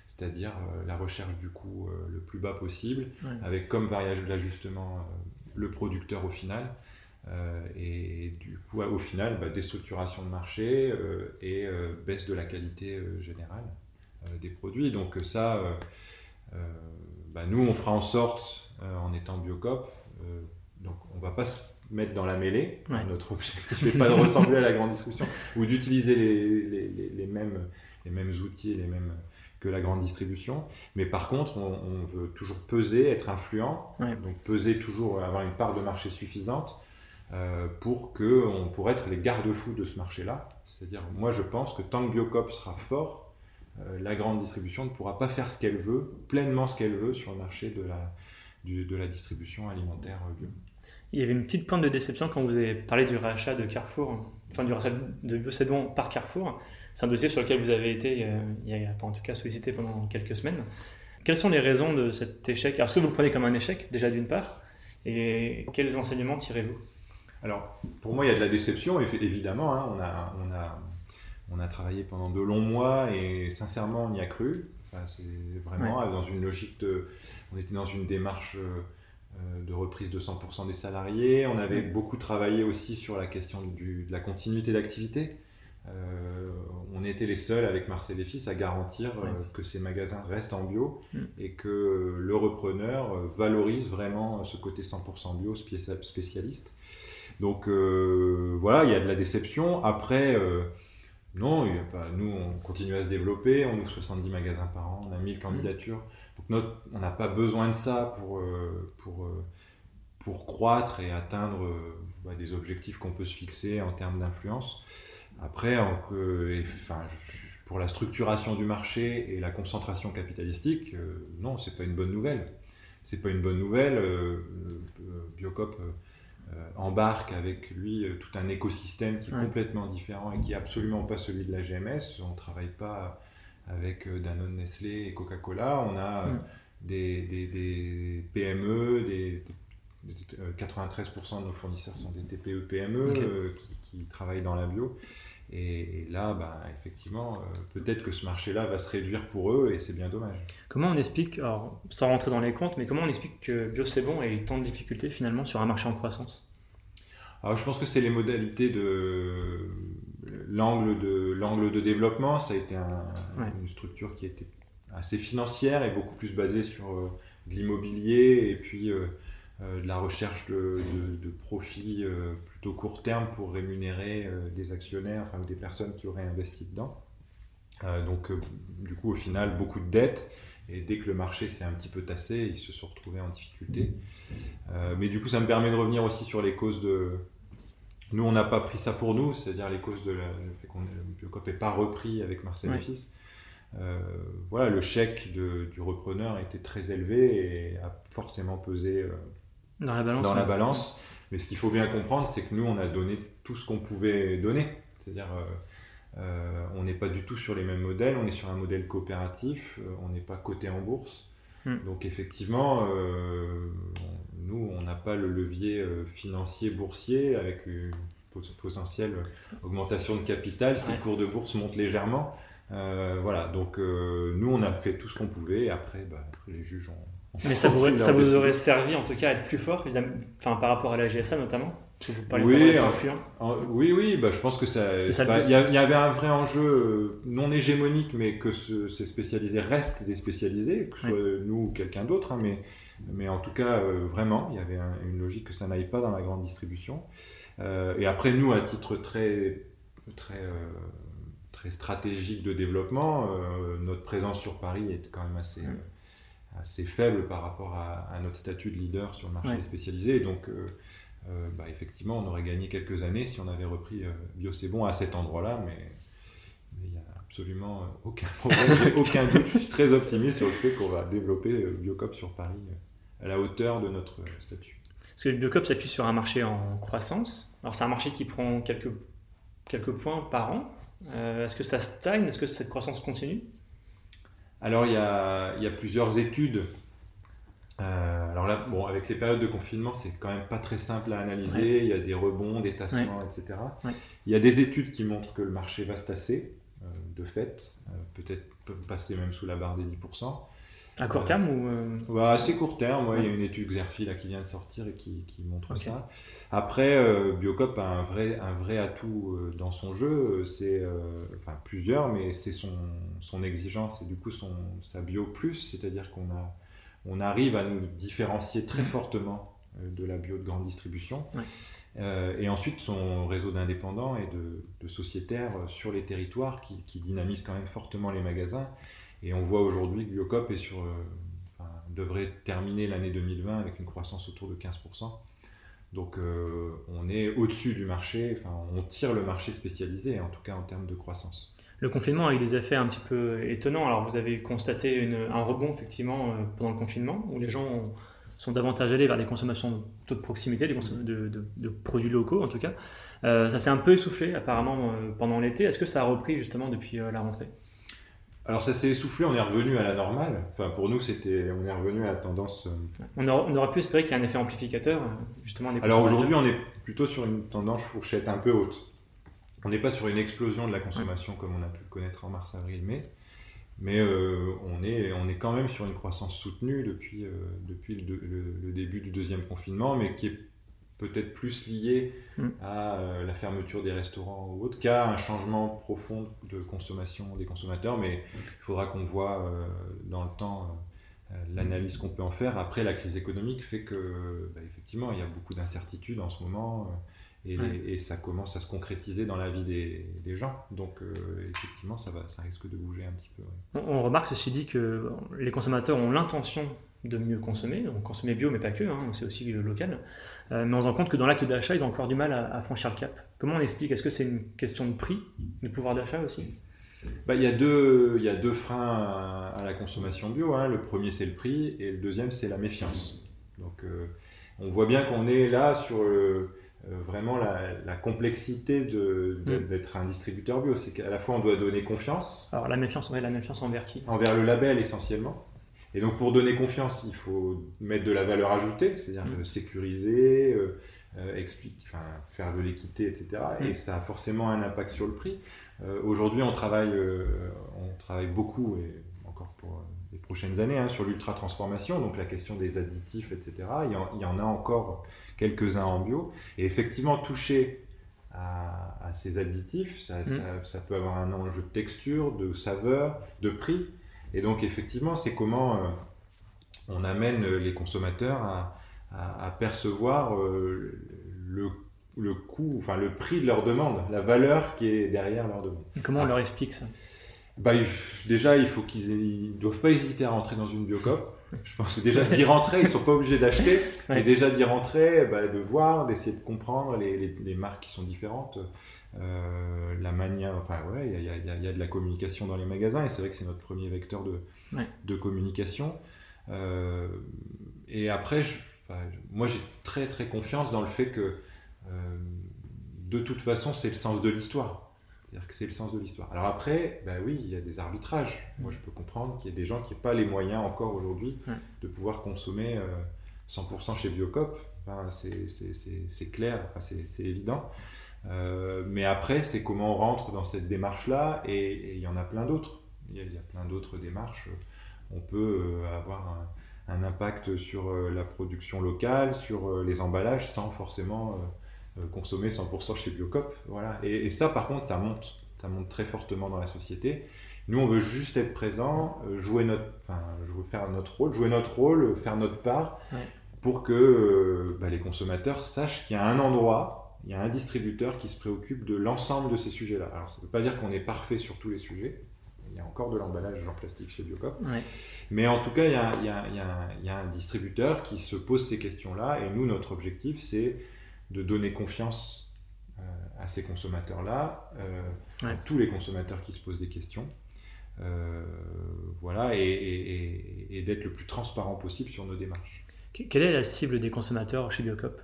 c'est-à-dire euh, la recherche du coût euh, le plus bas possible, mmh. avec comme variable d'ajustement euh, le producteur au final, euh, et, et du coup, au final, bah, déstructuration de marché euh, et euh, baisse de la qualité euh, générale euh, des produits. Donc ça, euh, euh, bah, nous, on fera en sorte, euh, en étant Biocoop, euh, donc on ne va pas se mettre dans la mêlée, ouais. notre objectif n'est pas de ressembler à la grande distribution ou d'utiliser les, les, les, les, mêmes, les mêmes outils les mêmes que la grande distribution, mais par contre on, on veut toujours peser, être influent, ouais. donc peser toujours, avoir une part de marché suffisante euh, pour, que, on, pour être les garde-fous de ce marché-là. C'est-à-dire, moi je pense que tant que Biocoop sera fort, euh, la grande distribution ne pourra pas faire ce qu'elle veut, pleinement ce qu'elle veut sur le marché de la, du, de la distribution alimentaire bio. Il y avait une petite pointe de déception quand vous avez parlé du rachat de Carrefour, enfin du rachat de Biocoop par Carrefour. C'est un dossier sur lequel vous avez été, euh, il y a, en tout cas, sollicité pendant quelques semaines. Quelles sont les raisons de cet échec? Alors, est-ce que vous le prenez comme un échec, déjà d'une part, et quels enseignements tirez-vous? Alors, pour moi, il y a de la déception, évidemment. Hein. On a, on a, on a travaillé pendant de longs mois et sincèrement, on y a cru. Enfin, c'est vraiment ouais. dans une logique de... On était dans une démarche... Euh, de reprise de cent pour cent des salariés. On avait beaucoup travaillé aussi sur la question du, de la continuité d'activité. Euh, on était les seuls avec Marcel des fils à garantir oui. euh, que ces magasins restent en bio mm. et que le repreneur valorise vraiment ce côté cent pour cent bio spécialiste. Donc euh, voilà, il y a de la déception. Après, euh, non, il y a pas, nous on continue à se développer, on ouvre soixante-dix magasins par an, on a mille candidatures. Donc notre, on n'a pas besoin de ça pour, pour, pour croître et atteindre bah, des objectifs qu'on peut se fixer en termes d'influence. Après, on peut, et, enfin, pour la structuration du marché et la concentration capitalistique, euh, non, ce n'est pas une bonne nouvelle. Ce n'est pas une bonne nouvelle. Euh, Biocoop euh, embarque avec lui tout un écosystème qui est ouais. complètement différent et qui n'est absolument pas celui de la G M S. On ne travaille pas... avec Danone, Nestlé et Coca-Cola. On a mm. des, des, des P M E, des, des, des, quatre-vingt-treize pour cent de nos fournisseurs sont des T P E P M E okay. euh, qui, qui travaillent dans la bio. Et là, bah, effectivement, euh, peut-être que ce marché-là va se réduire pour eux et c'est bien dommage. Comment on explique, alors, sans rentrer dans les comptes, mais comment on explique que bio c'est bon et tant de difficultés finalement sur un marché en croissance? Alors, je pense que c'est les modalités de l'angle de, l'angle de développement. Ça a été un, ouais. une structure qui était assez financière et beaucoup plus basée sur euh, de l'immobilier et puis euh, euh, de la recherche de, de, de profits euh, plutôt court terme pour rémunérer euh, des actionnaires ou enfin, des personnes qui auraient investi dedans. Euh, donc, euh, du coup, au final, beaucoup de dettes. Et dès que le marché s'est un petit peu tassé, ils se sont retrouvés en difficulté. Euh, mais du coup, ça me permet de revenir aussi sur les causes de... Nous, on n'a pas pris ça pour nous, c'est-à-dire les causes de la... Le Biocoop n'est pas repris avec Marcel des fils. Euh, voilà, le chèque de, du repreneur était très élevé et a forcément pesé euh, dans la balance. Dans ouais. la balance. Mais ce qu'il faut bien comprendre, c'est que nous, on a donné tout ce qu'on pouvait donner. C'est-à-dire... Euh, Euh, on n'est pas du tout sur les mêmes modèles, on est sur un modèle coopératif, euh, on n'est pas coté en bourse. Mm. Donc effectivement, euh, on, nous, on n'a pas le levier euh, financier boursier avec une potentielle augmentation de capital si ouais. le cours de bourse monte légèrement. Euh, voilà, donc euh, nous, on a fait tout ce qu'on pouvait et après, bah, les juges ont... ont Mais ça vous, ça vous aurait servi en tout cas à être plus fort, enfin, par rapport à la G S A notamment ? Vous oui, en, en, oui, oui, bah, je pense que ça. Il y, y avait un vrai enjeu non hégémonique, mais que ce, ces spécialisés restent des spécialisés, que ce oui. soit nous ou quelqu'un d'autre. Hein, mais, mais en tout cas, euh, vraiment, il y avait un, une logique que ça n'aille pas dans la grande distribution. Euh, et après, nous, à titre très, très, euh, très stratégique de développement, euh, notre présence sur Paris est quand même assez, oui. euh, assez faible par rapport à, à notre statut de leader sur le marché oui. spécialisé. Donc. Euh, Euh, bah, effectivement, on aurait gagné quelques années si on avait repris euh, Bio c'est bon à cet endroit-là, mais il n'y a absolument euh, aucun problème, j'ai aucun doute, je suis très optimiste sur le fait qu'on va développer euh, Biocoop sur Paris euh, à la hauteur de notre euh, statut. Parce que Biocoop s'appuie sur un marché en croissance, alors c'est un marché qui prend quelques, quelques points par an, euh, est-ce que ça stagne, est-ce que cette croissance continue? Alors il y a, y a plusieurs études. Euh, alors là, bon, avec les périodes de confinement, c'est quand même pas très simple à analyser. Ouais. Il y a des rebonds, des tassements, ouais. et cetera. Ouais. Il y a des études qui montrent que le marché va se tasser, euh, de fait, euh, peut-être peut passer même sous la barre des dix pour cent. À court terme euh, ou euh... bah, assez court terme, ouais, ouais. Il y a une étude Xerfi là qui vient de sortir et qui, qui montre okay. ça. Après, euh, Biocoop a un vrai, un vrai atout euh, dans son jeu, c'est euh, enfin plusieurs, mais c'est son, son exigence et du coup son, sa bio plus, c'est-à-dire qu'on a on arrive à nous différencier très fortement de la bio de grande distribution. Oui. Euh, et ensuite, son réseau d'indépendants et de, de sociétaires sur les territoires qui, qui dynamisent quand même fortement les magasins. Et on voit aujourd'hui que Biocoop est sur, euh, enfin, devrait terminer l'année deux mille vingt avec une croissance autour de quinze pour cent. Donc, euh, on est au-dessus du marché, enfin, on tire le marché spécialisé, en tout cas en termes de croissance. Le confinement a eu des effets un petit peu étonnants. Alors, vous avez constaté une, un rebond, effectivement, pendant le confinement, où les gens ont, sont davantage allés vers des consommations de proximité, des consom- de, de, de produits locaux, en tout cas. Euh, ça s'est un peu essoufflé, apparemment, euh, pendant l'été. Est-ce que ça a repris, justement, depuis euh, la rentrée ? Alors, ça s'est essoufflé. On est revenu à la normale. Enfin, pour nous, c'était, on est revenu à la tendance... Euh... On, aura, on aurait pu espérer qu'il y ait un effet amplificateur, justement, des consommateurs. Alors, aujourd'hui, on est plutôt sur une tendance fourchette un peu haute. On n'est pas sur une explosion de la consommation ouais. comme on a pu le connaître en mars, avril, mai, mais euh, on, est, on est quand même sur une croissance soutenue depuis, euh, depuis le, le, le début du deuxième confinement, mais qui est peut-être plus liée mmh. à euh, la fermeture des restaurants ou autre qu'à un changement profond de consommation des consommateurs, mais il faudra qu'on voit euh, dans le temps euh, l'analyse qu'on peut en faire. Après, la crise économique fait que, bah, effectivement, il y a beaucoup d'incertitudes en ce moment. Euh, Et, ouais. et ça commence à se concrétiser dans la vie des, des gens. Donc, euh, effectivement, ça, va, ça risque de bouger un petit peu. Ouais. On, on remarque, ceci dit, que les consommateurs ont l'intention de mieux consommer. Donc, consommer bio, mais pas que, hein, c'est aussi local. Euh, mais on se rend compte que dans l'acte d'achat, ils ont encore du mal à, à franchir le cap. Comment on explique ? Est-ce que c'est une question de prix, de pouvoir d'achat aussi ? Bah, il y a deux, il y a deux freins à, à la consommation bio. Hein. Le premier, c'est le prix. Et le deuxième, c'est la méfiance. Donc, euh, on voit bien qu'on est là sur... le Euh, vraiment la, la complexité de, de, mmh. d'être un distributeur bio, c'est qu'à la fois on doit donner confiance. Alors la méfiance, ouais, la méfiance envers qui ? Envers le label essentiellement. Et donc pour donner confiance, il faut mettre de la valeur ajoutée, c'est-à-dire mmh. sécuriser, euh, euh, explique, enfin, faire de l'équité, et cetera. Et ça a forcément un impact sur le prix. Euh, aujourd'hui, on travaille, euh, on travaille beaucoup, et encore pour les prochaines années, hein, sur l'ultra-transformation, donc la question des additifs, et cetera. Il y en, il y en a encore quelques-uns en bio. Et effectivement, toucher à, à ces additifs, ça, mmh. ça, ça peut avoir un enjeu de texture, de saveur, de prix. Et donc, effectivement, c'est comment euh, on amène les consommateurs à, à, à percevoir euh, le, le coût, enfin le prix de leur demande, la valeur qui est derrière leur demande. Et comment on Alors, leur explique ça ? Bah, déjà, il faut qu'ils ils doivent pas hésiter à rentrer dans une Biocoop. Je pense que déjà d'y rentrer, ils sont pas obligés d'acheter, mais déjà d'y rentrer, bah, de voir, d'essayer de comprendre les, les, les marques qui sont différentes, euh, la manière, enfin ouais, il y a, y a, y a de la communication dans les magasins et c'est vrai que c'est notre premier vecteur de, ouais. de communication. Euh, et après, je, enfin, moi j'ai très très confiance dans le fait que euh, de toute façon c'est le sens de l'histoire. C'est-à-dire que c'est le sens de l'histoire. Alors après, bah oui, il y a des arbitrages. Moi, je peux comprendre qu'il y a des gens qui n'ont pas les moyens encore aujourd'hui ouais. de pouvoir consommer cent pour cent chez Biocoop. Enfin, c'est, c'est, c'est, c'est clair, enfin, c'est, c'est évident. Euh, mais après, c'est comment on rentre dans cette démarche-là et, et il y en a plein d'autres. Il y a, il y a plein d'autres démarches. On peut avoir un, un impact sur la production locale, sur les emballages, sans forcément... consommer cent pour cent chez Biocoop, voilà. Et, et ça, par contre, ça monte, ça monte très fortement dans la société. Nous, on veut juste être présent, jouer notre, enfin, jouer, faire notre rôle, jouer notre rôle, faire notre part, ouais. pour que euh, bah, les consommateurs sachent qu'il y a un endroit, il y a un distributeur qui se préoccupe de l'ensemble de ces sujets-là. Alors, ça ne veut pas dire qu'on est parfait sur tous les sujets. Il y a encore de l'emballage en plastique chez Biocoop, ouais. mais en tout cas, il y a, il y a, il y a, il y a un distributeur qui se pose ces questions-là. Et nous, notre objectif, c'est de donner confiance euh, à ces consommateurs-là, euh, ouais. à tous les consommateurs qui se posent des questions, euh, voilà, et, et, et, et d'être le plus transparent possible sur nos démarches. Quelle est la cible des consommateurs chez Biocoop ?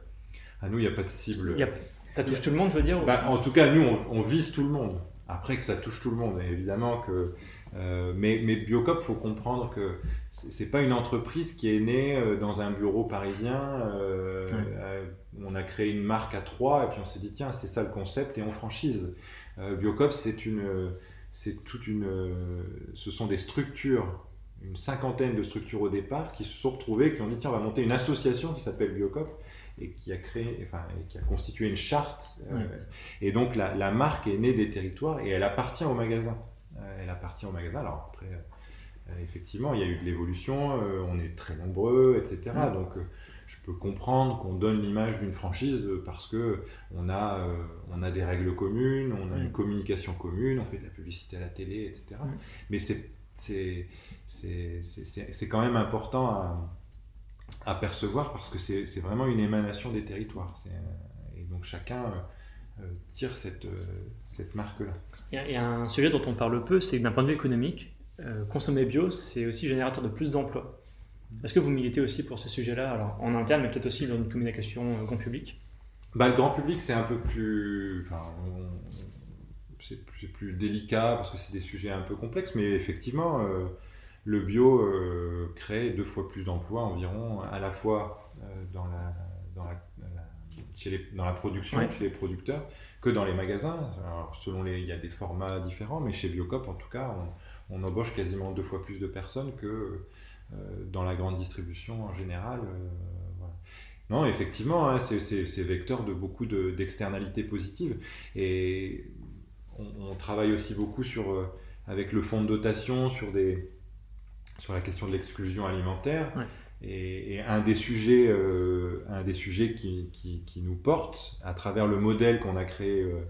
À nous, il n'y a pas de cible. A, ça touche a, tout le monde, je veux dire bah, ou... En tout cas, nous, on, on vise tout le monde. Après que ça touche tout le monde, évidemment que... Euh, mais, mais Biocoop, il faut comprendre que ce n'est pas une entreprise qui est née euh, dans un bureau parisien. Euh, oui. euh, on a créé une marque à Troyes et puis on s'est dit tiens, c'est ça le concept et on franchise. Euh, Biocoop, c'est une, c'est toute une, euh, ce sont des structures, une cinquantaine de structures au départ qui se sont retrouvées, qui ont dit tiens, on va monter une association qui s'appelle Biocoop et qui a créé, enfin, qui a constitué une charte. Euh, oui. Et donc la, la marque est née des territoires et elle appartient au magasin. Elle appartient au magasin. Alors après, euh, effectivement, il y a eu de l'évolution, euh, on est très nombreux, et cetera. Mmh. Donc, euh, je peux comprendre qu'on donne l'image d'une franchise parce qu'on a, euh, on a des règles communes, on a mmh. une communication commune, on fait de la publicité à la télé, et cetera. Mmh. Mais c'est, c'est, c'est, c'est, c'est, c'est quand même important à, à percevoir parce que c'est, c'est vraiment une émanation des territoires. C'est, et donc, chacun... Euh, tire cette, cette marque-là. Il y a un sujet dont on parle peu, c'est que d'un point de vue économique, euh, consommer bio, c'est aussi générateur de plus d'emplois. Est-ce que vous militez aussi pour ce sujet-là, alors, en interne, mais peut-être aussi dans une communication euh, grand public ? Bah, le grand public, c'est un peu plus... Enfin, on, c'est, plus c'est plus délicat parce que c'est des sujets un peu complexes, mais effectivement, euh, le bio euh, crée deux fois plus d'emplois environ, à la fois euh, dans la... Dans la, la Chez les, dans la production, ouais. chez les producteurs, que dans les magasins. Alors, selon les, il y a des formats différents, mais chez Biocoop, en tout cas, on, on embauche quasiment deux fois plus de personnes que euh, dans la grande distribution en général. Euh, voilà. Non, effectivement, hein, c'est, c'est, c'est vecteur de beaucoup de, d'externalités positives. Et on, on travaille aussi beaucoup sur, euh, avec le fonds de dotation sur, des, sur la question de l'exclusion alimentaire. Ouais. Et, et un des sujets, euh, un des sujets qui, qui, qui nous porte à travers le modèle qu'on a créé euh,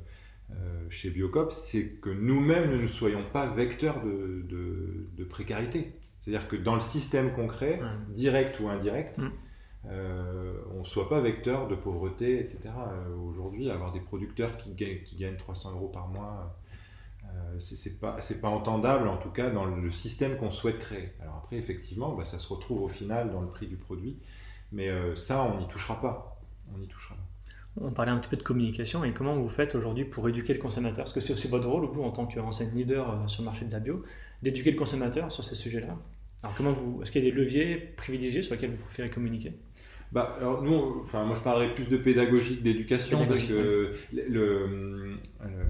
euh, chez Biocoop, c'est que nous-mêmes ne nous soyons pas vecteurs de, de, de précarité. C'est-à-dire que dans le système qu'on crée, mmh. direct ou indirect, mmh. euh, on ne soit pas vecteur de pauvreté, et cetera. Euh, aujourd'hui, avoir des producteurs qui gagnent, qui gagnent trois cents euros par mois, Euh, c'est, c'est pas, c'est pas entendable en tout cas dans le système qu'on souhaite créer. Alors après effectivement bah, ça se retrouve au final dans le prix du produit, mais euh, ça on n'y touchera pas, on n'y touchera pas. On parlait un petit peu de communication et comment vous faites aujourd'hui pour éduquer le consommateur ? Est-ce que c'est aussi votre rôle vous en tant qu'enseigne leader sur le marché de la bio d'éduquer le consommateur sur ces sujets-là ? Alors comment vous, est-ce qu'il y a des leviers privilégiés sur lesquels vous préférez communiquer ? Bah, alors nous, on, enfin, moi je parlerais plus de pédagogique, d'éducation, pédagogique, parce que oui. le, le, euh,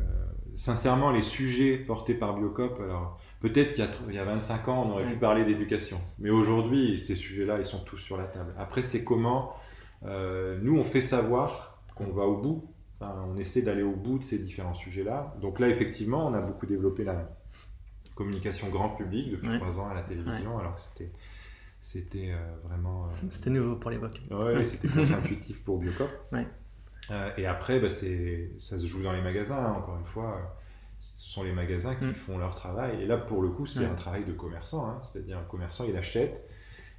sincèrement, les sujets portés par Biocoop, alors peut-être qu'il y a, il y a vingt-cinq ans, on aurait oui. pu parler d'éducation, mais aujourd'hui, ces sujets-là, ils sont tous sur la table. Après, c'est comment euh, nous, on fait savoir qu'on va au bout, enfin, on essaie d'aller au bout de ces différents sujets-là. Donc là, effectivement, on a beaucoup développé la communication grand public depuis trois ans à la télévision, ouais. alors que c'était... C'était euh, vraiment... Euh... C'était nouveau pour l'époque. Ouais, ouais. C'était plus intuitif pour Biocoop. Ouais. Euh, et après, bah, c'est... ça se joue dans les magasins, hein. Encore une fois. Euh, ce sont les magasins qui mmh. font leur travail. Et là, pour le coup, c'est ouais. un travail de commerçant. Hein. C'est-à-dire, un commerçant, il achète,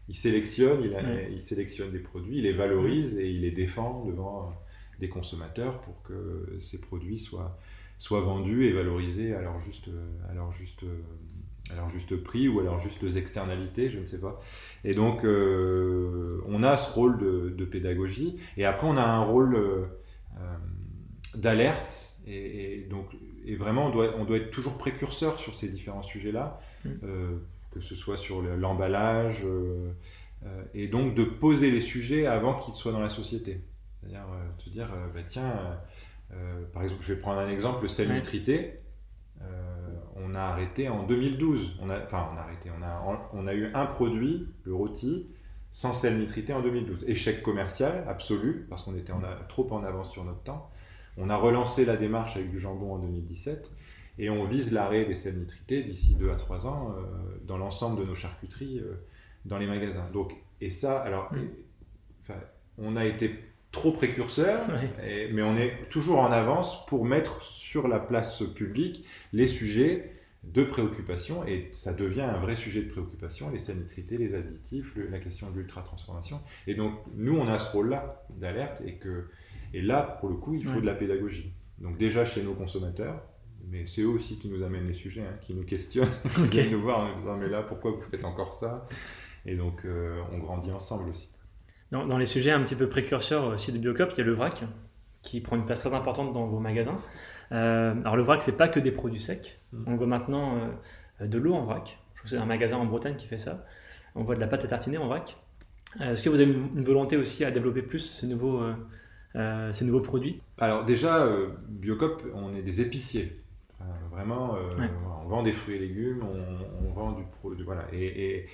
il sélectionne, il, a... ouais. il sélectionne des produits, il les valorise et il les défend devant euh, des consommateurs pour que ces produits soient, soient vendus et valorisés à leur juste... À leur juste euh... à leur juste prix ou à leur juste externalités, je ne sais pas. Et donc, euh, on a ce rôle de, de pédagogie. Et après, on a un rôle euh, d'alerte. Et, et, donc, et vraiment, on doit, on doit être toujours précurseur sur ces différents sujets-là, mmh. euh, que ce soit sur l'emballage, euh, euh, et donc de poser les sujets avant qu'ils soient dans la société. C'est-à-dire, euh, te dire, euh, bah, tiens, euh, par exemple, je vais prendre un exemple, le sel mmh. nitrité. Euh, on a arrêté en deux mille douze. On a, enfin, on a arrêté. On a, on a eu un produit, le rôti, sans sel nitrité en deux mille douze. Échec commercial absolu, parce qu'on était en a, trop en avance sur notre temps. On a relancé la démarche avec du jambon en deux mille dix-sept et on vise l'arrêt des sels nitrités d'ici deux à trois ans euh, dans l'ensemble de nos charcuteries, euh, dans les magasins. Donc, et ça, alors, oui. enfin, on a été trop précurseur, oui. et, mais on est toujours en avance pour mettre sur la place publique les sujets de préoccupation, et ça devient un vrai sujet de préoccupation, les sels nitrités, les additifs, le, la question de l'ultra-transformation. Et donc, nous, on a ce rôle-là d'alerte, et, que, et là, pour le coup, il faut oui. de la pédagogie. Donc déjà chez nos consommateurs, mais c'est eux aussi qui nous amènent les sujets, hein, qui nous questionnent, okay. qui viennent nous voir en nous disant « mais là, pourquoi vous faites encore ça ?» Et donc, euh, on grandit ensemble aussi. Dans, dans les sujets un petit peu précurseurs aussi de Biocoop, il y a le vrac qui prend une place très importante dans vos magasins. Euh, alors le vrac, c'est pas que des produits secs. Mmh. On voit maintenant euh, de l'eau en vrac. Je trouve que c'est un magasin en Bretagne qui fait ça. On voit de la pâte à tartiner en vrac. Euh, est-ce que vous avez une, une volonté aussi à développer plus ces nouveaux, euh, euh, ces nouveaux produits ? Alors déjà, euh, Biocoop, on est des épiciers. Euh, vraiment, euh, ouais. on vend des fruits et légumes, on, on vend du produit. Voilà. Et, et,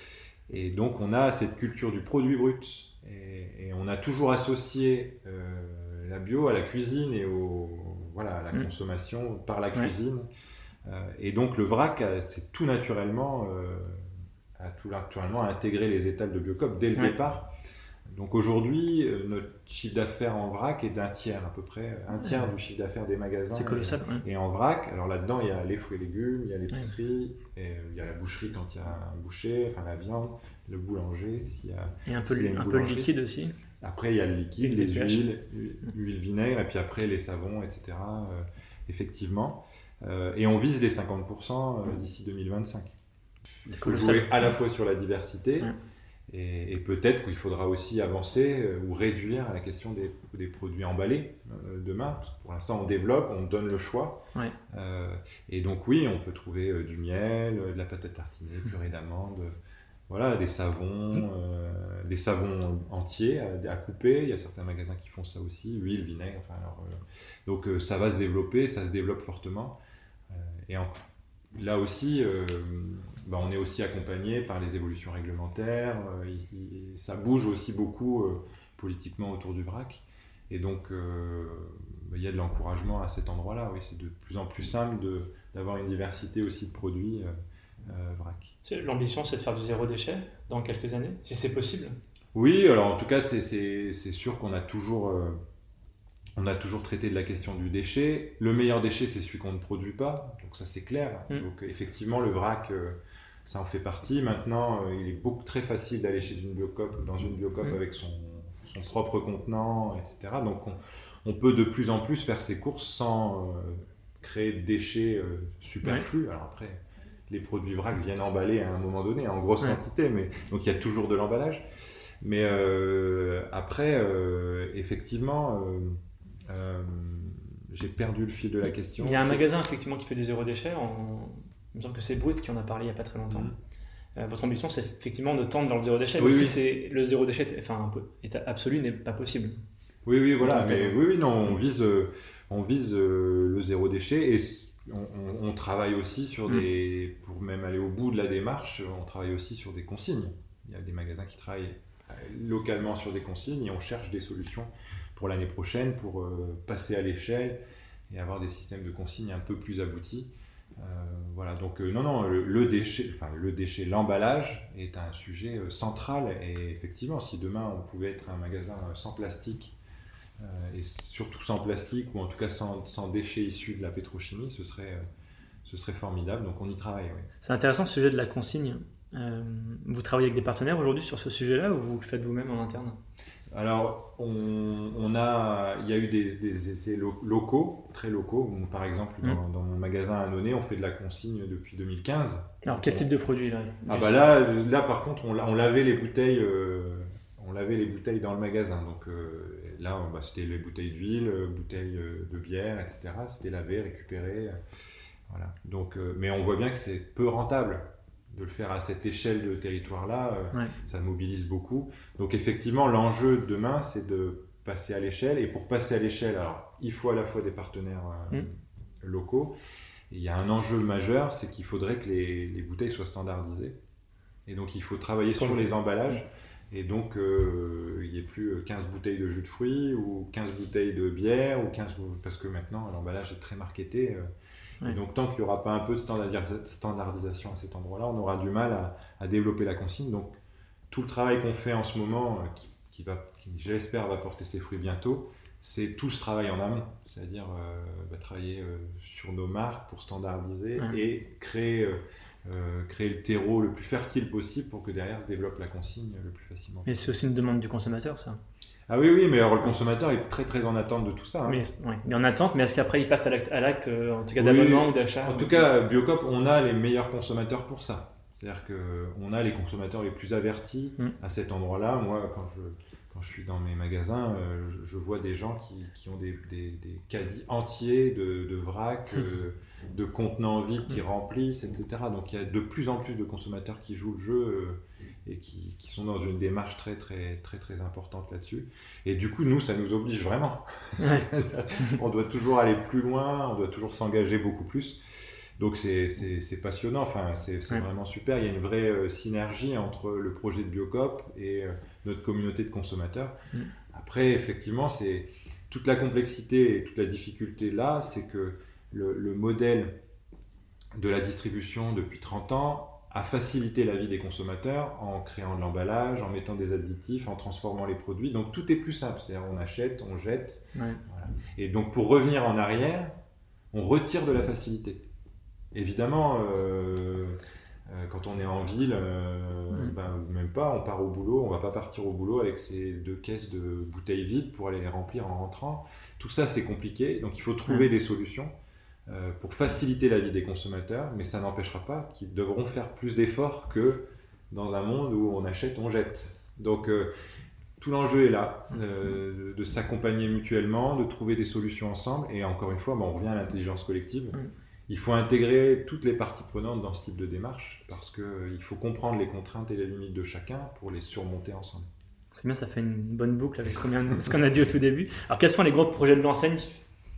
et donc on a cette culture du produit brut. Et, et on a toujours associé euh, la bio à la cuisine et au, voilà, à la mmh. consommation par la cuisine. Ouais. Euh, et donc le vrac, a, c'est tout naturellement, euh, a tout naturellement intégré les étapes de Biocoop dès le ouais. départ. Donc aujourd'hui, euh, notre chiffre d'affaires en vrac est d'un tiers à peu près, un tiers ouais. du chiffre d'affaires des magasins. C'est colossal. Et, ouais. et en vrac, alors là-dedans, il y a les fruits et légumes, il y a l'épicerie, ouais. et, euh, il y a la boucherie quand il y a un boucher, enfin la viande. Le boulanger, s'il y a... Et un peu, si un peu le liquide aussi. Après, il y a le liquide, les huiles, huile vinaigre, et puis après, les savons, et cetera. Euh, effectivement. Euh, et on vise les cinquante pour cent d'ici deux mille vingt-cinq. Il c'est faut cool, jouer ça. À la fois sur la diversité, ouais. et, et peut-être qu'il faudra aussi avancer euh, ou réduire la question des, des produits emballés euh, demain. Parce que pour l'instant, on développe, on donne le choix. Ouais. Euh, et donc, oui, on peut trouver euh, du miel, euh, de la pâte à tartiner, purée d'amande... Euh, Voilà, des savons, euh, des savons entiers à, à couper. Il y a certains magasins qui font ça aussi, huile, vinaigre. Enfin, alors, euh, donc euh, ça va se développer, ça se développe fortement. Euh, et en, là aussi, euh, bah, on est aussi accompagné par les évolutions réglementaires. Euh, y, y, ça bouge aussi beaucoup euh, politiquement autour du vrac. Et donc, euh, bah, y a de l'encouragement à cet endroit-là. Oui, c'est de plus en plus simple de, d'avoir une diversité aussi de produits. Euh, Euh, vrac. L'ambition, c'est de faire du zéro déchet dans quelques années, si c'est possible. Oui, alors en tout cas, c'est, c'est, c'est sûr qu'on a toujours, euh, on a toujours traité de la question du déchet. Le meilleur déchet, c'est celui qu'on ne produit pas, donc ça c'est clair. Mmh. Donc effectivement, le vrac, euh, ça en fait partie. Maintenant, euh, il est beaucoup très facile d'aller chez une Biocoop, dans une Biocoop mmh. avec son, son propre contenant, et cetera. Donc on, on peut de plus en plus faire ses courses sans euh, créer de déchets euh, superflus. Mmh. Alors après. Les produits vrac viennent emballer à un moment donné, en grosse ouais. quantité, mais donc il y a toujours de l'emballage. Mais euh, après, euh, effectivement, euh, euh, j'ai perdu le fil de la question. Il y a un magasin effectivement qui fait du zéro déchet. En... Il me semble que c'est Brut qui en a parlé il n'y a pas très longtemps. Mmh. Euh, votre ambition, c'est effectivement de tendre vers le zéro déchet. Oui, oui. Si c'est le zéro déchet, enfin, un peu, état absolu n'est pas possible. Oui, oui, voilà. Mais oui, oui, non, on vise, euh, on vise euh, le zéro déchet et on, on, on travaille aussi sur mmh. des, pour même aller au bout de la démarche, on travaille aussi sur des consignes. Il y a des magasins qui travaillent localement sur des consignes et on cherche des solutions pour l'année prochaine, pour euh, passer à l'échelle et avoir des systèmes de consignes un peu plus aboutis. Euh, voilà, donc euh, non, non, le, le déchet, enfin, le déchet, l'emballage est un sujet euh, central et effectivement, si demain on pouvait être un magasin euh, sans plastique euh, et surtout sans plastique ou en tout cas sans, sans déchets issus de la pétrochimie, ce serait, euh, ce serait formidable, donc on y travaille. Oui. C'est intéressant le sujet de la consigne. Euh, vous travaillez avec des partenaires aujourd'hui sur ce sujet-là ou vous le faites vous-même en interne ? Alors, on, on a, il y a eu des, des essais locaux, très locaux. Donc, par exemple, mmh. dans, dans mon magasin à Annonay, on fait de la consigne depuis deux mille quinze. Alors, quel on... type de produit là ? Ah bah là, là, par contre, on, on lavait les bouteilles, euh, on lavait les bouteilles dans le magasin. Donc euh, là, bah, c'était les bouteilles d'huile, bouteilles de bière, et cetera. C'était lavé, récupéré, euh, voilà. Donc, euh, mais on voit bien que c'est peu rentable de le faire à cette échelle de territoire-là, ouais. Ça mobilise beaucoup. Donc effectivement, l'enjeu demain, c'est de passer à l'échelle. Et pour passer à l'échelle, alors, il faut à la fois des partenaires euh, mmh. locaux. Et il y a un enjeu majeur, c'est qu'il faudrait que les, les bouteilles soient standardisées. Et donc, il faut travailler sur les emballages. Et donc, euh, il n'y ait plus quinze bouteilles de jus de fruits ou quinze bouteilles de bière, ou quinze... parce que maintenant, l'emballage est très marketé. Euh, Et donc, tant qu'il n'y aura pas un peu de standardisation à cet endroit-là, on aura du mal à, à développer la consigne. Donc, tout le travail qu'on fait en ce moment, qui, qui, va, qui j'espère va porter ses fruits bientôt, c'est tout ce travail en amont. C'est-à-dire euh, bah, travailler euh, sur nos marques pour standardiser ouais. et créer, euh, euh, créer le terreau le plus fertile possible pour que derrière se développe la consigne le plus facilement. Et c'est aussi une demande du consommateur, ça ? Ah oui, oui, mais alors le consommateur est très très en attente de tout ça. Hein. Mais, oui, il est en attente, mais est-ce qu'après il passe à l'acte, à l'acte en tout cas d'abonnement oui, ou d'achat ? En tout cas, Biocoop, on a les meilleurs consommateurs pour ça. C'est-à-dire qu'on a les consommateurs les plus avertis mmh. à cet endroit-là. Moi, quand je, quand je suis dans mes magasins, je, je vois des gens qui, qui ont des, des, des caddies entiers de, de vrac, mmh. de contenants vides qui mmh. remplissent, et cetera. Donc il y a de plus en plus de consommateurs qui jouent le jeu et qui, qui sont dans une démarche très, très, très, très importante là-dessus. Et du coup, nous, ça nous oblige vraiment. Ouais. On doit toujours aller plus loin, on doit toujours s'engager beaucoup plus. Donc, c'est, c'est, c'est passionnant, enfin, c'est, c'est ouais. vraiment super. Il y a une vraie euh, synergie entre le projet de Biocoop et euh, notre communauté de consommateurs. Mmh. Après, effectivement, c'est, toute la complexité et toute la difficulté là, c'est que le, le modèle de la distribution depuis trente ans à faciliter la vie des consommateurs en créant de l'emballage, en mettant des additifs, en transformant les produits. Donc, tout est plus simple. C'est-à-dire, on achète, on jette. Ouais. Voilà. Et donc, pour revenir en arrière, on retire de la facilité. Évidemment, euh, euh, quand on est en ville, euh, ouais. ben, même pas, on part au boulot. On ne va pas partir au boulot avec ces deux caisses de bouteilles vides pour aller les remplir en rentrant. Tout ça, c'est compliqué. Donc, il faut trouver ouais. des solutions pour faciliter la vie des consommateurs, mais ça n'empêchera pas qu'ils devront faire plus d'efforts que dans un monde où on achète, on jette. Donc euh, tout l'enjeu est là, euh, de s'accompagner mutuellement, de trouver des solutions ensemble, et encore une fois, bah, on revient à l'intelligence collective. Il faut intégrer toutes les parties prenantes dans ce type de démarche, parce qu'il euh, faut comprendre les contraintes et les limites de chacun pour les surmonter ensemble. C'est bien, ça fait une bonne boucle avec ce qu'on a dit au tout début. Alors quels sont les gros projets de l'enseigne ?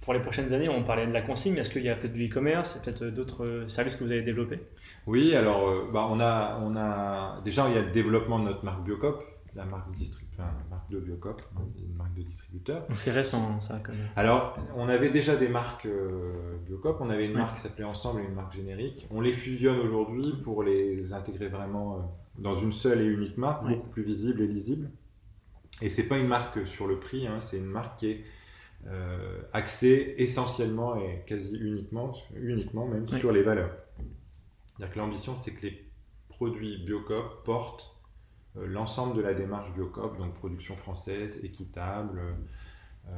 Pour les prochaines années, on parlait de la consigne, mais est-ce qu'il y a peut-être du e-commerce et peut-être d'autres services que vous avez développés ? Oui, alors bah, on a, on a, déjà il y a le développement de notre marque Biocoop, la marque, distrib... enfin, la marque de Biocoop, une marque de distributeur. Donc c'est récent ça quand même. Alors on avait déjà des marques euh, Biocoop, on avait une ouais. marque qui s'appelait Ensemble et une marque générique. On les fusionne aujourd'hui pour les intégrer vraiment euh, dans une seule et unique marque, ouais. beaucoup plus visible et lisible. Et ce n'est pas une marque sur le prix, hein, c'est une marque qui est Euh, axé essentiellement et quasi uniquement, uniquement même oui. sur les valeurs. C'est-à-dire que l'ambition, c'est que les produits Biocoop portent euh, l'ensemble de la démarche Biocoop, donc production française, équitable, euh,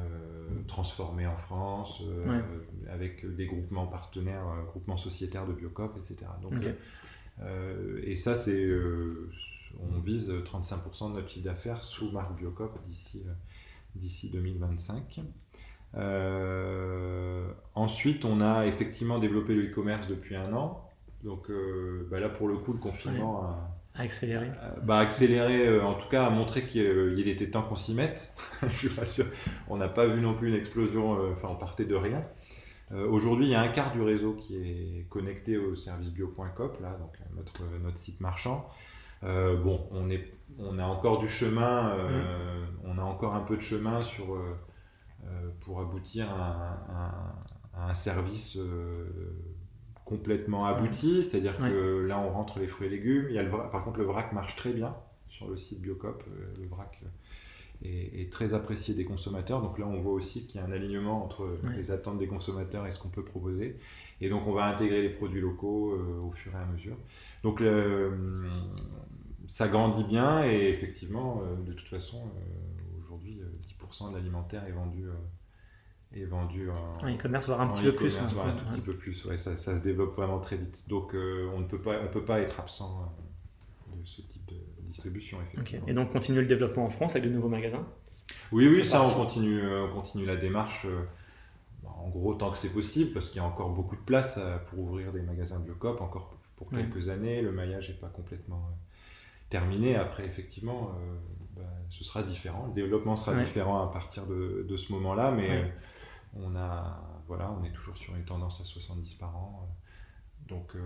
transformée en France, euh, oui. euh, avec des groupements partenaires, euh, groupements sociétaires de Biocoop, et cetera. Donc, okay. euh, et ça, c'est, euh, on vise trente-cinq pour cent de notre chiffre d'affaires sous marque Biocoop d'ici, euh, d'ici deux mille vingt-cinq. Euh, ensuite, on a effectivement développé le e-commerce depuis un an. Donc euh, bah là, pour le coup, le confinement a, a accéléré. A, bah, accéléré, euh, en tout cas, a montré qu'il euh, il était temps qu'on s'y mette. Je suis rassure. On n'a pas vu non plus une explosion, euh, enfin, on partait de rien. Euh, aujourd'hui, il y a un quart du réseau qui est connecté au service bio point coop, là, donc notre, notre site marchand. Euh, bon, on, est, on a encore du chemin, euh, mmh. on a encore un peu de chemin sur, euh, pour aboutir à un, à un service euh, complètement abouti, mmh. c'est-à-dire ouais. que là on rentre les fruits et légumes, il y a le, par contre le vrac marche très bien sur le site Biocoop, le vrac est, est très apprécié des consommateurs, donc là on voit aussi qu'il y a un alignement entre ouais. les attentes des consommateurs et ce qu'on peut proposer, et donc on va intégrer les produits locaux euh, au fur et à mesure. Donc le, ça grandit bien et effectivement, euh, de toute façon, euh, aujourd'hui, euh, dix pour cent de l'alimentaire est vendu, euh, est vendu en e-commerce, voire un petit peu plus. Voire un tout petit peu plus, ouais, ça, ça se développe vraiment très vite. Donc euh, on ne peut pas, on peut pas être absent euh, de ce type de distribution, effectivement. Okay. Et donc continuer le développement en France avec de nouveaux magasins ? Oui, oui, ça, on continue, euh, on continue la démarche. Euh, en gros, tant que c'est possible, parce qu'il y a encore beaucoup de place euh, pour ouvrir des magasins Biocoop, encore plus. Pour quelques ouais. années, le maillage n'est pas complètement euh, terminé. Après, effectivement, euh, bah, ce sera différent. Le développement sera ouais. différent à partir de, de ce moment-là, mais ouais. euh, on a, voilà, on est toujours sur une tendance à soixante-dix par an. Euh, donc, euh,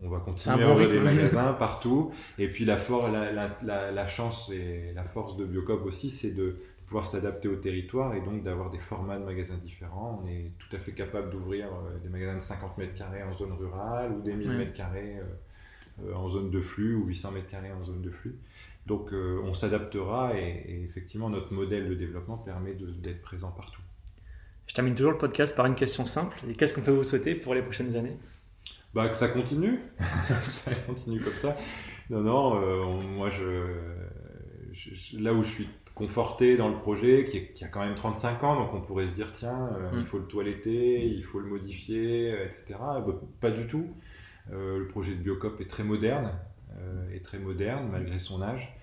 on va continuer à ouvrir des magasins partout. Et puis, la, for- la, la, la, la chance et la force de Biocoop aussi, c'est de pouvoir s'adapter au territoire et donc d'avoir des formats de magasins différents. On est tout à fait capable d'ouvrir euh, des magasins de cinquante mètres carrés en zone rurale ou des mille mètres carrés euh, euh, en zone de flux ou huit cents mètres carrés en zone de flux. Donc euh, on s'adaptera et, et effectivement notre modèle de développement permet de, d'être présent partout. Je termine toujours le podcast par une question simple. Et qu'est-ce qu'on peut vous souhaiter pour les prochaines années ? Bah, que ça continue. Que ça continue comme ça. Non, non, euh, on, moi je, je, là où je suis conforté dans le projet qui, est, qui a quand même trente-cinq ans, donc on pourrait se dire tiens euh, mm. il faut le toiletter, il faut le modifier, etc. Ben, pas du tout. Euh, le projet de Biocoop est très moderne euh, est très moderne malgré son âge,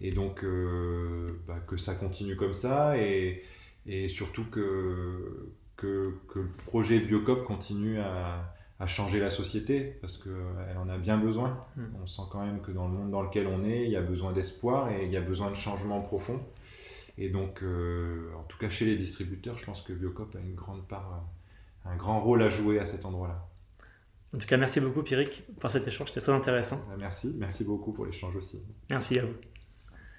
et donc euh, bah, que ça continue comme ça, et, et surtout que, que, que le projet Biocoop continue à, à changer la société, parce qu'elle en a bien besoin. Mm. On sent quand même que dans le monde dans lequel on est, il y a besoin d'espoir et il y a besoin de changements profonds. Et donc, euh, en tout cas chez les distributeurs, je pense que Biocoop a une grande part, un grand rôle à jouer à cet endroit-là. En tout cas, merci beaucoup Pierrick pour cet échange, c'était très intéressant. Merci, merci beaucoup pour l'échange aussi. Merci à vous.